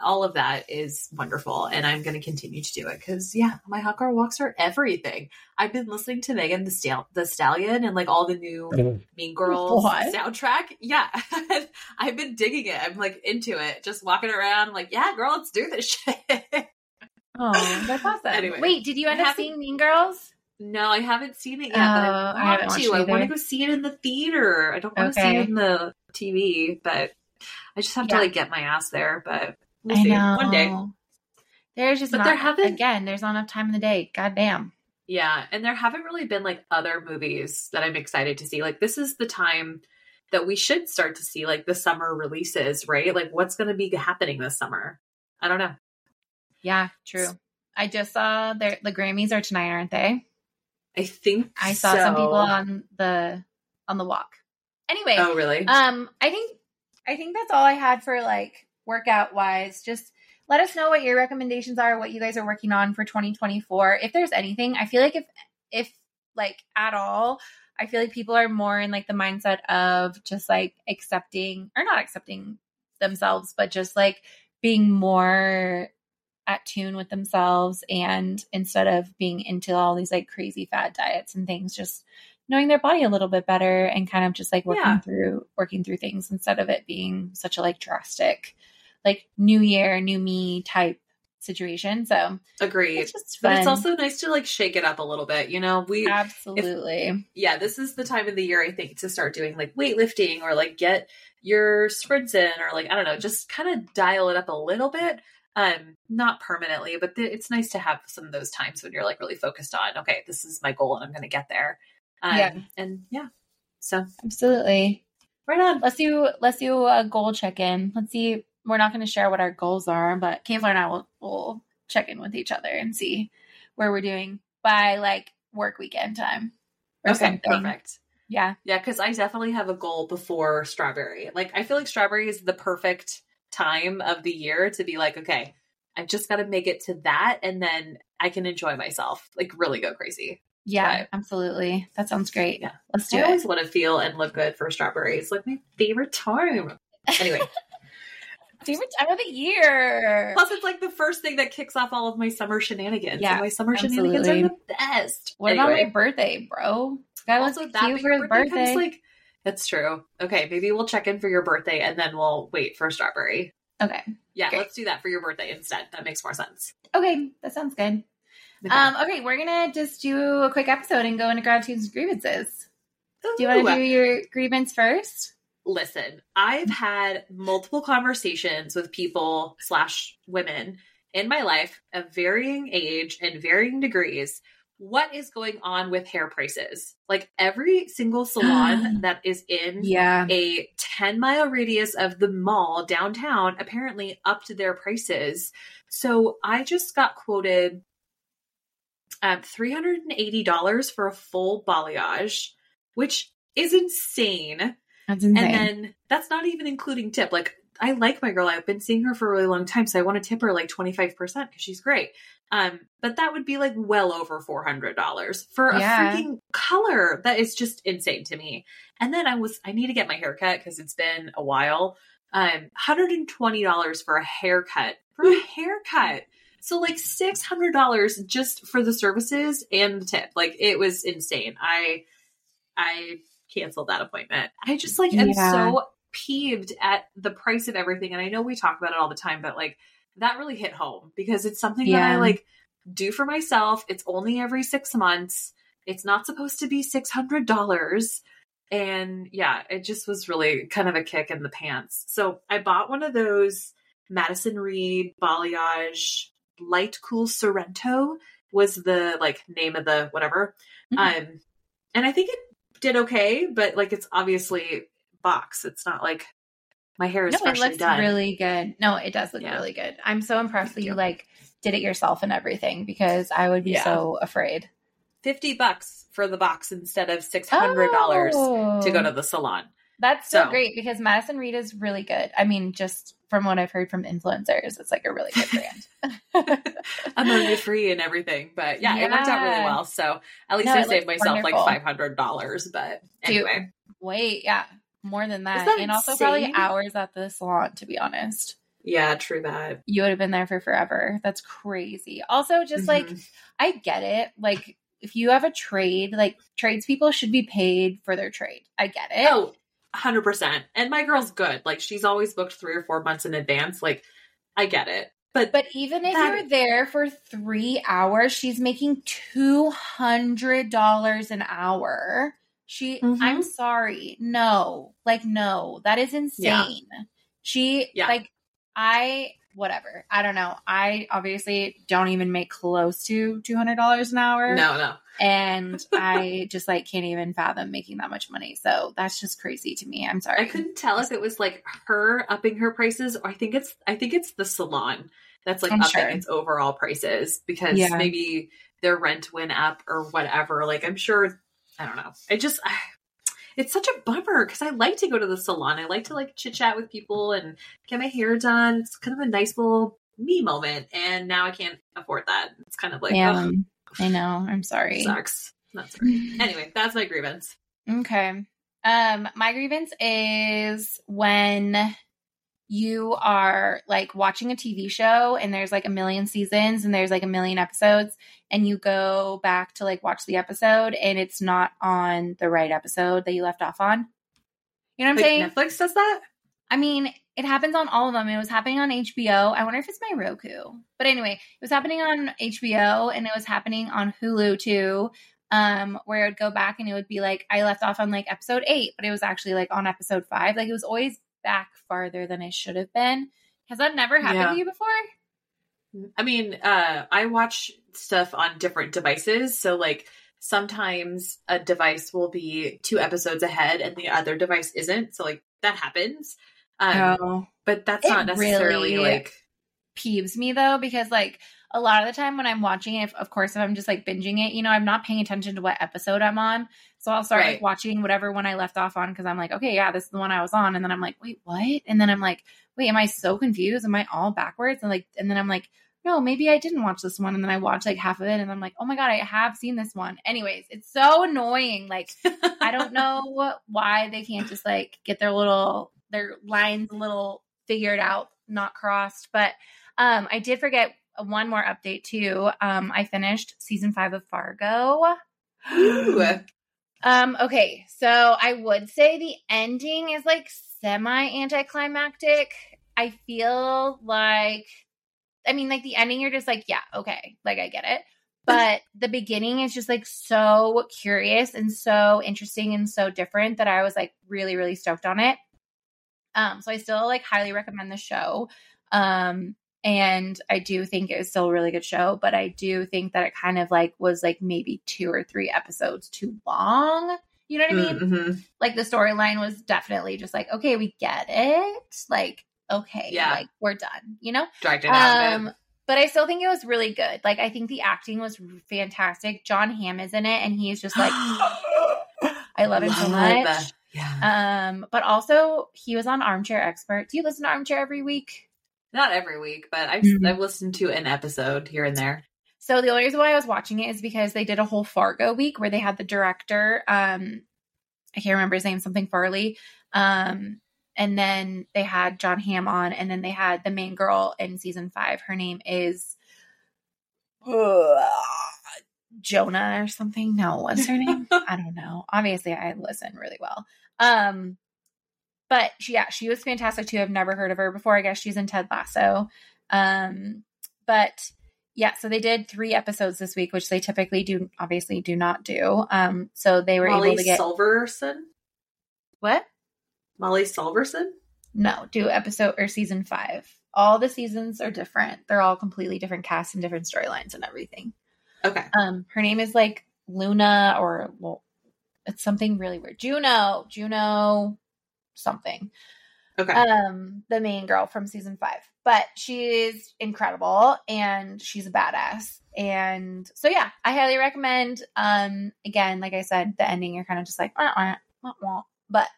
all of that is wonderful. And I'm going to continue to do it because yeah, my hot girl walks are everything. I've been listening to Megan Thee Stal- the Stallion and like all the new mm. Mean Girls what? soundtrack. Yeah. I've been digging it. I'm like into it. Just walking around. I'm like, yeah, girl, let's do this shit. Oh, that's awesome. Anyway, wait, did you end up seeing Mean Girls? No, I haven't seen it yet, uh, but I want I haven't watched to. I want to go see it in the theater. I don't want okay. to see it in the T V, but I just have yeah. to like get my ass there. But we'll I see know. One day. There's just but not, there haven't again. There's not enough time in the day. Goddamn. Yeah, and there haven't really been like other movies that I'm excited to see. Like this is the time that we should start to see like the summer releases, right? Like what's going to be happening this summer? I don't know. Yeah, true. I just saw the the Grammys are tonight, aren't they? I think I saw so. some people on the on the walk. Anyway, oh really? Um, I think I think that's all I had for like workout wise. Just let us know what your recommendations are, what you guys are working on for twenty twenty-four. If there's anything, I feel like if if like at all, I feel like people are more in like the mindset of just like accepting or not accepting themselves, but just like being more at tune with themselves, and instead of being into all these like crazy fad diets and things, just knowing their body a little bit better and kind of just like working yeah. through working through things instead of it being such a like drastic, like new year, new me type situation. So agreed. It's just fun. But it's also nice to like shake it up a little bit. You know, we absolutely, if, yeah, this is the time of the year, I think, to start doing like weightlifting or like get your sprints in or like, I don't know, just kind of dial it up a little bit. Um, not permanently, but th- it's nice to have some of those times when you're like really focused on, okay, this is my goal and I'm going to get there. Um, yeah. And yeah, so absolutely. Right on. Let's do, let's do a goal check-in. Let's see. We're not going to share what our goals are, but Kayfler and I will, will check in with each other and see where we're doing by like work weekend time or okay, something. Perfect. Yeah. Yeah. Cause I definitely have a goal before strawberry. Like I feel like strawberry is the perfect time of the year to be like, okay, I've just got to make it to that. And then I can enjoy myself, like really go crazy. Yeah, but, absolutely. That sounds great. Yeah. Let's do I it. I always want to feel and look good for strawberries. Like my favorite time. Anyway. Favorite time of the year. Plus it's like the first thing that kicks off all of my summer shenanigans. Yeah. And my summer absolutely. shenanigans are the best. What anyway. about my birthday, bro? Gotta also look that cute for your birthday. Comes, like, that's true. Okay. Maybe we'll check in for your birthday and then we'll wait for strawberry. Okay. Yeah. Great. Let's do that for your birthday instead. That makes more sense. Okay. That sounds good. Okay. Um, okay. We're going to just do a quick episode and go into gratitudes and grievances. Ooh. Do you want to do your grievance first? Listen, I've had multiple conversations with people slash women in my life of varying age and varying degrees. What is going on with hair prices? Like every single salon that is in yeah. a ten mile radius of the mall downtown apparently upped their prices. So I just got quoted um, three hundred eighty dollars for a full balayage, which is insane. That's insane. And then that's not even including tip. Like, I like my girl. I've been seeing her for a really long time. So I want to tip her like twenty-five percent because she's great. Um, but that would be like well over four hundred dollars for a yeah. freaking color. That is just insane to me. And then I was, I need to get my haircut because it's been a while. Um, one hundred twenty dollars for a haircut, for a haircut. So like six hundred dollars just for the services and the tip. Like, it was insane. I, I canceled that appointment. I just like, am yeah. so peeved at the price of everything. And I know we talk about it all the time, but like, that really hit home because it's something yeah. that I like do for myself. It's only every six months. It's not supposed to be six hundred dollars. And yeah, it just was really kind of a kick in the pants. So I bought one of those Madison Reed balayage light cool Sorrento was the like name of the whatever. Mm-hmm. Um, and I think it did okay, but like, it's obviously box. It's not like my hair is no, freshly it looks done. Really good. No, it does look yeah. really good. I'm so impressed that you like did it yourself and everything because I would be yeah. so afraid. fifty bucks for the box instead of six hundred dollars oh. to go to the salon. That's so, so great because Madison Reed is really good. I mean, just from what I've heard from influencers, it's like a really good brand. Ammonia free and everything, but yeah, yeah, it worked out really well. So at least no, I saved myself wonderful. like five hundred dollars, but anyway. Dude, wait, yeah. More than that. that and insane? Also probably hours at the salon, to be honest. Yeah, true that. You would have been there for forever. That's crazy. Also, just mm-hmm. like, I get it. Like, if you have a trade, like, tradespeople should be paid for their trade. I get it. Oh, one hundred percent. And my girl's good. Like, she's always booked three or four months in advance. Like, I get it. But but even if that... you're there for three hours, she's making two hundred dollars an hour. She, mm-hmm. I'm sorry. No, like, no, that is insane. Yeah. She, yeah. like, I, whatever. I don't know. I obviously don't even make close to two hundred dollars an hour. No, no. And I just like, can't even fathom making that much money. So that's just crazy to me. I'm sorry. I couldn't tell if it was like her upping her prices. Or I think it's, I think it's the salon that's like I'm upping sure. its overall prices because yeah. maybe their rent went up or whatever. Like, I'm sure I don't know. I just, I, it's such a bummer because I like to go to the salon. I like to like chit chat with people and get my hair done. It's kind of a nice little me moment. And now I can't afford that. It's kind of like, yeah, oh, I know. I'm sorry. Sucks. Not sorry. Anyway, that's my grievance. Okay. Um, my grievance is when you are like watching a T V show and there's like a million seasons and there's like a million episodes and you go back to like watch the episode and it's not on the right episode that you left off on. You know what I'm saying? Netflix does that? I mean, it happens on all of them. It was happening on H B O. I wonder if it's my Roku. But anyway, it was happening on H B O and it was happening on Hulu too, um, where it would go back and it would be like, I left off on like episode eight, but it was actually like on episode five. Like, it was always back farther than I should have been. Has that never happened yeah. to you before? I mean, uh, I watch stuff on different devices. So like sometimes a device will be two episodes ahead and the other device isn't. So like that happens. Um, oh, but that's not necessarily really like peeves me though, because like a lot of the time when I'm watching it, if, of course, if I'm just like binging it, you know, I'm not paying attention to what episode I'm on. So I'll start right. like watching whatever one I left off on because I'm like, okay, yeah, this is the one I was on. And then I'm like, wait, what? And then I'm like, wait, am I so confused? Am I all backwards? And like, and then I'm like, no, maybe I didn't watch this one. And then I watched like half of it and I'm like, oh my God, I have seen this one. Anyways, it's so annoying. Like, I don't know why they can't just like get their little, their lines a little figured out, not crossed. But um, I did forget one more update too. Um, I finished season five of Fargo. Ooh. Um, okay. So I would say the ending is like semi anticlimactic. I feel like, I mean, like the ending, you're just like, yeah, okay. Like, I get it. But the beginning is just like so curious and so interesting and so different that I was like really, really stoked on it. Um, so I still like highly recommend the show. Um, And I do think it was still a really good show, but I do think that it kind of like was like maybe two or three episodes too long. You know what I mean? Mm-hmm. Like the storyline was definitely just like, okay, we get it. Like, okay, yeah. like we're done, you know? Dragged it out, um, man. But I still think it was really good. Like, I think the acting was fantastic. Jon Hamm is in it and he's just like, I love, love it so much. That. Yeah. Um, but also he was on Armchair Expert. Do you listen to Armchair every week? Not every week, but I've, mm-hmm. I've listened to an episode here and there. So the only reason why I was watching it is because they did a whole Fargo week where they had the director, um, I can't remember his name, something Farley. Um, and then they had Jon Hamm on, and then they had the main girl in season five. Her name is uh, Jonah or something. No, what's her name? I don't know. Obviously I listen really well. Um, but she, yeah, she was fantastic too. I've never heard of her before. I guess she's in Ted Lasso. Um, but yeah, so they did three episodes this week, which they typically do, obviously do not do. Um, so they were Molly able to get Silverson. What? Molly Silverson? No, do episode or season five. All the seasons are different. They're all completely different casts and different storylines and everything. Okay. Um, her name is like Luna or well, it's something really weird. Juno, Juno, something. Okay. Um, the main girl from season five, but she's incredible and she's a badass. And so, yeah, I highly recommend. Um, again, like I said, the ending, you're kind of just like, wah, wah, wah, wah. But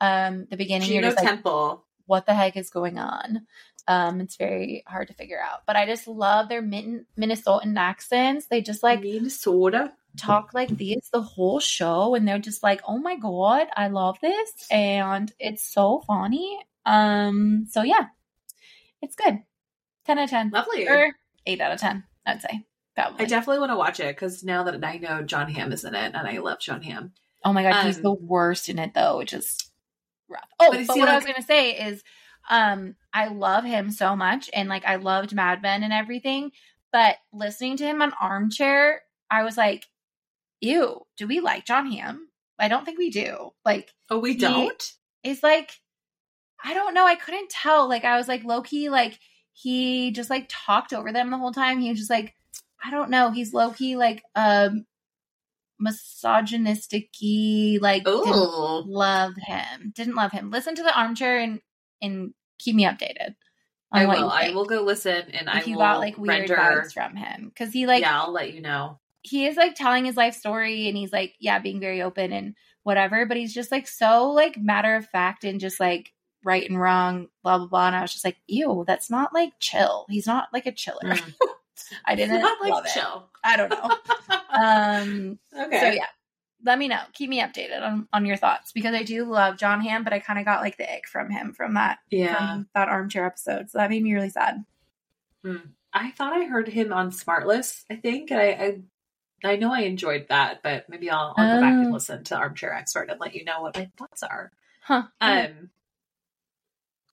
um, the beginning, Gino you're just Temple. Like, what the heck is going on? Um, it's very hard to figure out, but I just love their min- Minnesotan accents. They just like Minnesota talk like this the whole show, and they're just like, "Oh my god, I love this," and it's so funny. Um, so yeah, it's good. Ten out of ten, lovely, or eight out of ten, I'd say. Probably. I definitely want to watch it because now that I know Jon Hamm is in it, and I love Jon Hamm. Oh my god, um, he's the worst in it though, which is rough. Oh, but, but what like- I was gonna say is. Um, I love him so much. And like, I loved Mad Men and everything, but listening to him on Armchair, I was like, ew, do we like Jon Hamm? I don't think we do. Like, oh, we don't? It's like, I don't know. I couldn't tell. Like, I was like low key, like he just like talked over them the whole time. He was just like, I don't know. He's low key, like, um, misogynistic-y, like didn't love him, didn't love him. Listen to the Armchair and And keep me updated. I will. I will go listen, and I will. You got like weird vibes from him because he like. Yeah, I'll let you know. He is like telling his life story, and he's like, yeah, being very open and whatever. But he's just like so like matter of fact and just like right and wrong, blah blah blah. And I was just like, ew, that's not like chill. He's not like a chiller. Mm. I didn't not like love chill. It. I don't know. um. Okay. So yeah. Let me know. Keep me updated on, on your thoughts because I do love Jon Hamm, but I kind of got like the ick from him from that yeah. from that Armchair episode. So that made me really sad. Hmm. I thought I heard him on Smartless, I think. And I, I I know I enjoyed that, but maybe I'll, I'll oh. go back and listen to Armchair Expert and let you know what my thoughts are. Huh. Um.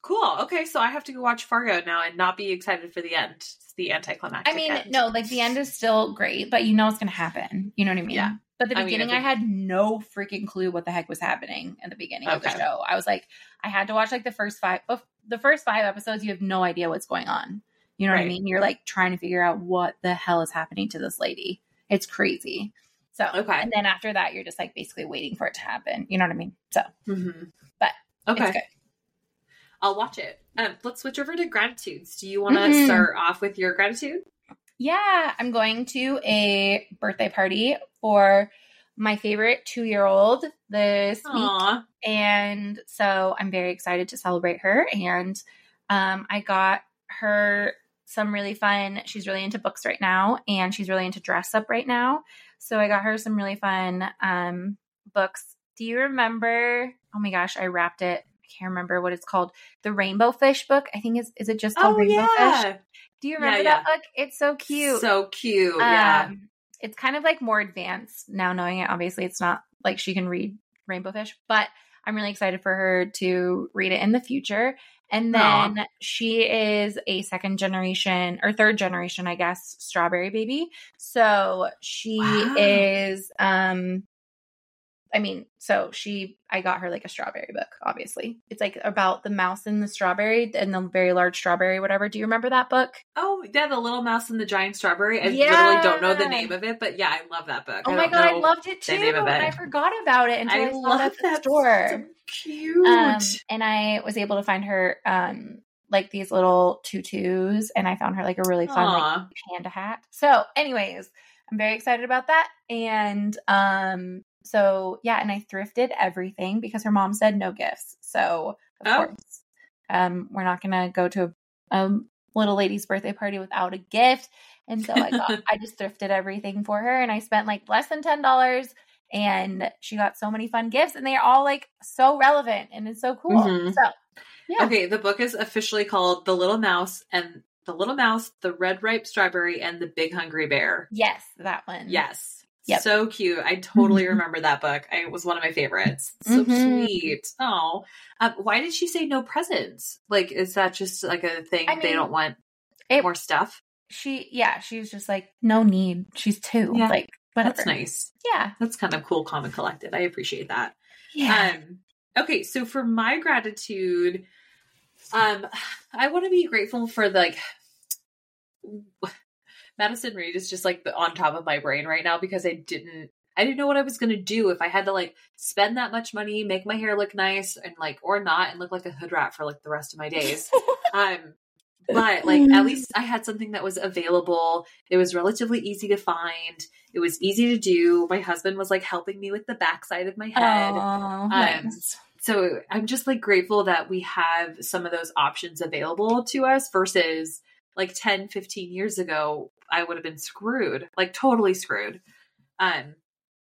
Cool. Okay, so I have to go watch Fargo now and not be excited for the end. It's the anticlimactic I mean, end. No, like the end is still great, but you know it's going to happen. You know what I mean? Yeah. But the beginning, I, mean, I, think- I had no freaking clue what the heck was happening at the beginning okay. of the show. I was like, I had to watch like the first five, the first five episodes. You have no idea what's going on. You know right. what I mean? You're like trying to figure out what the hell is happening to this lady. It's crazy. So, okay. And then after that, you're just like basically waiting for it to happen. You know what I mean? So, mm-hmm. but okay. It's good. I'll watch it. Um, let's switch over to gratitudes. Do you want to mm-hmm. start off with your gratitude? Yeah, I'm going to a birthday party for my favorite two-year-old this Aww. week. And so I'm very excited to celebrate her. And um, I got her some really fun – she's really into books right now, and she's really into dress-up right now. So I got her some really fun um, books. Do you remember – oh, my gosh, I wrapped it. I can't remember what it's called. The Rainbow Fish book. I think is is it just called oh, Rainbow yeah. Fish? Do you remember yeah, yeah. that book? It's so cute. So cute. Um, yeah. It's kind of like more advanced now knowing it. Obviously, it's not like she can read Rainbow Fish, but I'm really excited for her to read it in the future. And then Aww. she is a second generation or third generation, I guess, strawberry baby. So she wow. is, um, I mean, so she, I got her like a strawberry book, obviously. It's like about the mouse and the strawberry and the very large strawberry, whatever. Do you remember that book? Oh, yeah. The Little Mouse and the Giant Strawberry. I yeah. literally don't know the name of it, but yeah, I love that book. Oh my I God. I loved it too. And I forgot about it until I, I love that, that store. So cute. Um, and I was able to find her, um, like these little tutus, and I found her like a really fun like, panda hat. So anyways, I'm very excited about that. And, um, So yeah, and I thrifted everything because her mom said no gifts. So of oh. course, um, we're not going to go to a, a little lady's birthday party without a gift. And so I got, I just thrifted everything for her, and I spent like less than ten dollars, and she got so many fun gifts, and they're all like so relevant and it's so cool. Mm-hmm. So yeah. Okay. The book is officially called The Little Mouse and The Little Mouse, The Red Ripe Strawberry, and The Big Hungry Bear. Yes. That one. Yes. Yep. So cute. I totally remember that book. I, it was one of my favorites. So mm-hmm. sweet. Oh, um, why did she say no presents? Like, is that just like a thing? I mean, they don't want it, more stuff. She, yeah, she was just like, no need. She's two. Yeah. Like, whatever. That's nice. Yeah. That's kind of cool, calm and collected. I appreciate that. Yeah. Um, okay. So for my gratitude, um, I want to be grateful for the, like, Madison Reed is just like on top of my brain right now because I didn't, I didn't know what I was going to do if I had to like spend that much money, make my hair look nice and like, or not, and look like a hood rat for like the rest of my days. um, but like, at least I had something that was available. It was relatively easy to find. It was easy to do. My husband was like helping me with the backside of my head. Oh, um, nice. So I'm just like grateful that we have some of those options available to us versus like ten, fifteen years ago, I would have been screwed, like totally screwed. Um,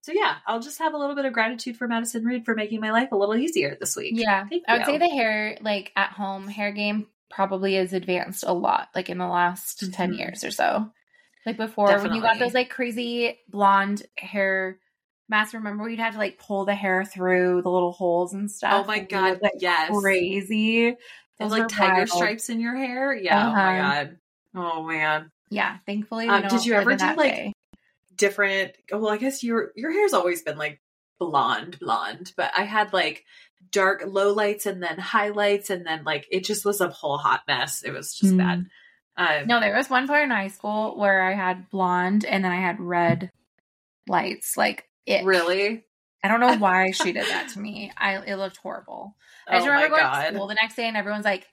so yeah, I'll just have a little bit of gratitude for Madison Reed for making my life a little easier this week. Yeah. I would say the hair, like at home hair game probably has advanced a lot, like in the last mm-hmm. ten years or so. Like before Definitely. When you got those like crazy blonde hair masks, remember you'd have to like pull the hair through the little holes and stuff. Oh my God. Looked, like, yes. Crazy. Those like tiger wild. Stripes in your hair. Yeah. Uh-huh. Oh my God. Oh man. Yeah, thankfully. Um, did you ever do like day. different? Well, I guess your your hair's always been like blonde, blonde, but I had like dark low lights and then highlights, and then like it just was a whole hot mess. It was just mm. bad. Um, no, there was one part in high school where I had blonde and then I had red lights. Like it really. I don't know why she did that to me. I it looked horrible. I just oh remember going God. to school the next day and everyone's like.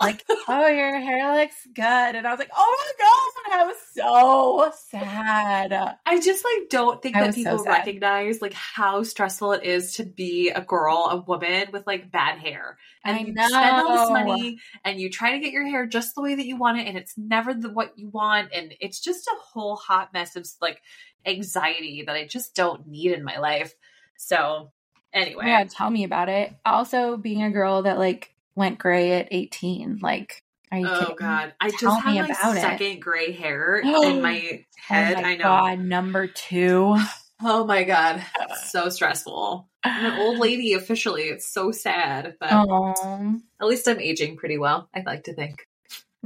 Like, oh, your hair looks good. And I was like, oh my God, I was so sad. I just like don't think I that people so recognize like how stressful it is to be a girl, a woman with like bad hair. And I you know. spend all this money and you try to get your hair just the way that you want it. And it's never the, what you want. And it's just a whole hot mess of like anxiety that I just don't need in my life. So anyway. Yeah, tell me about it. Also being a girl that like, went gray at eighteen. Like, are you oh kidding? God, I Tell just had my second it. gray hair in my head. Oh my I know. God, number two. Oh my God, so stressful. I'm an old lady officially. It's so sad, but Aww. At least I'm aging pretty well. I'd like to think.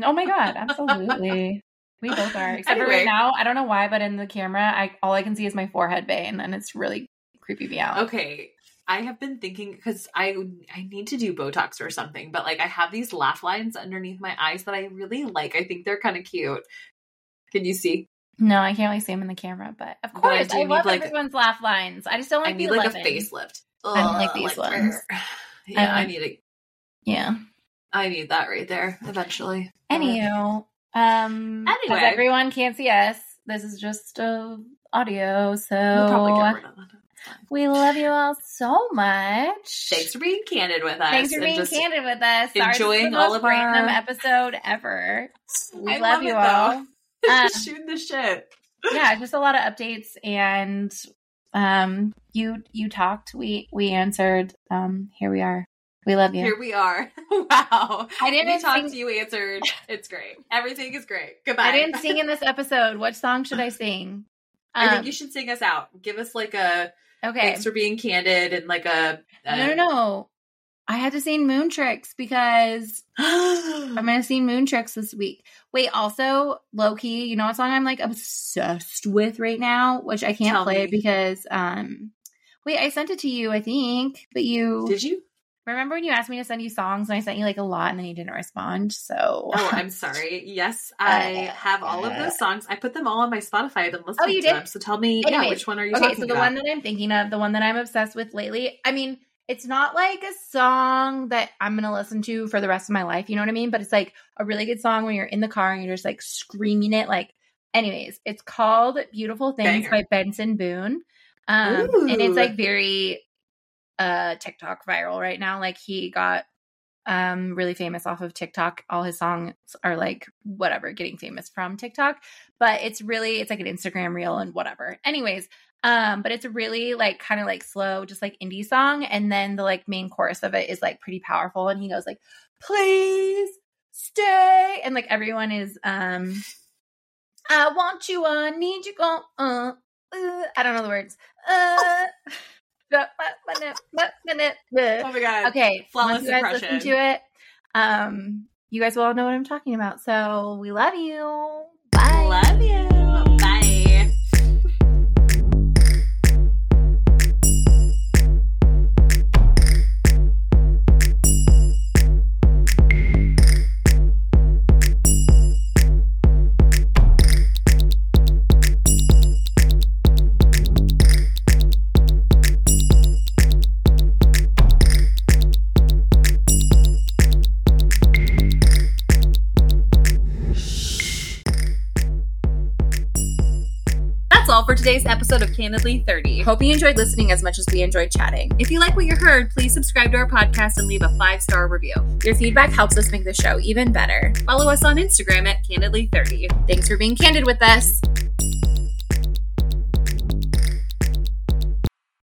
Oh my God, absolutely. We both are. Except anyway. for right now, I don't know why, but in the camera, I all I can see is my forehead vein, and it's really creeping me out. Okay. I have been thinking because I I need to do Botox or something, but like I have these laugh lines underneath my eyes that I really like. I think they're kind of cute. Can you see? No, I can't really see them in the camera, but of course but I, I love like, everyone's laugh lines. I just don't like I need the like eleven. A facelift. Ugh, I don't like these like ones. Her. Yeah, um, I need it. Yeah, I need that right there eventually. Anywho, um, anyway, because everyone can't see us. This is just uh, audio, so we'll probably get rid of that. We love you all so much. Thanks for being candid with us. Thanks for being candid with us. Enjoying all of our random episode ever. We I love, love you all. Um, shooting the shit. Yeah, just a lot of updates, and um, you you talked, we we answered. Um, here we are. We love you. Here we are. Wow. I didn't we talk sing- to you. Answered. It's great. Everything is great. Goodbye. I didn't sing in this episode. What song should I sing? Um, I think you should sing us out. Give us like a. Okay. Thanks for being candid and like a, a. No, no, no. I had to sing Moon Tricks because I'm going to sing Moon Tricks this week. Wait, also, low key, you know what song I'm like obsessed with right now, which I can't Tell play me. because. um Wait, I sent it to you, I think, but you. Did you? Remember when you asked me to send you songs and I sent you like a lot and then you didn't respond? So. Oh, I'm sorry. Yes, I uh, have all of those songs. I put them all on my Spotify. I've been listening oh, you to did? them. So tell me anyway, yeah, which one are you okay, talking about? Okay, so the about? one that I'm thinking of, the one that I'm obsessed with lately, I mean, it's not like a song that I'm going to listen to for the rest of my life. You know what I mean? But it's like a really good song when you're in the car and you're just like screaming it. Like, anyways, it's called Beautiful Things Banger. by Benson Boone. Um, and it's like very uh, TikTok viral right now. Like he got um, really famous off of TikTok. All his songs are like whatever, getting famous from TikTok. But it's really, it's like an Instagram reel and whatever. Anyways, um, but it's really like kind of like slow, just like indie song. And then the like main chorus of it is like pretty powerful. And he goes like, please stay. And like everyone is, um, I want you, I need you, go uh. Uh, I don't know the words. Uh, oh my god! Okay, flawless you guys impression. Listen to it. Um, you guys will all know what I'm talking about. So we love you. Bye. Love you. Bye. For today's episode of Candidly thirty. Hope you enjoyed listening as much as we enjoyed chatting. If you like what you heard, please subscribe to our podcast and leave a five-star review. Your feedback helps us make the show even better. Follow us on Instagram at Candidly thirty. Thanks for being candid with us.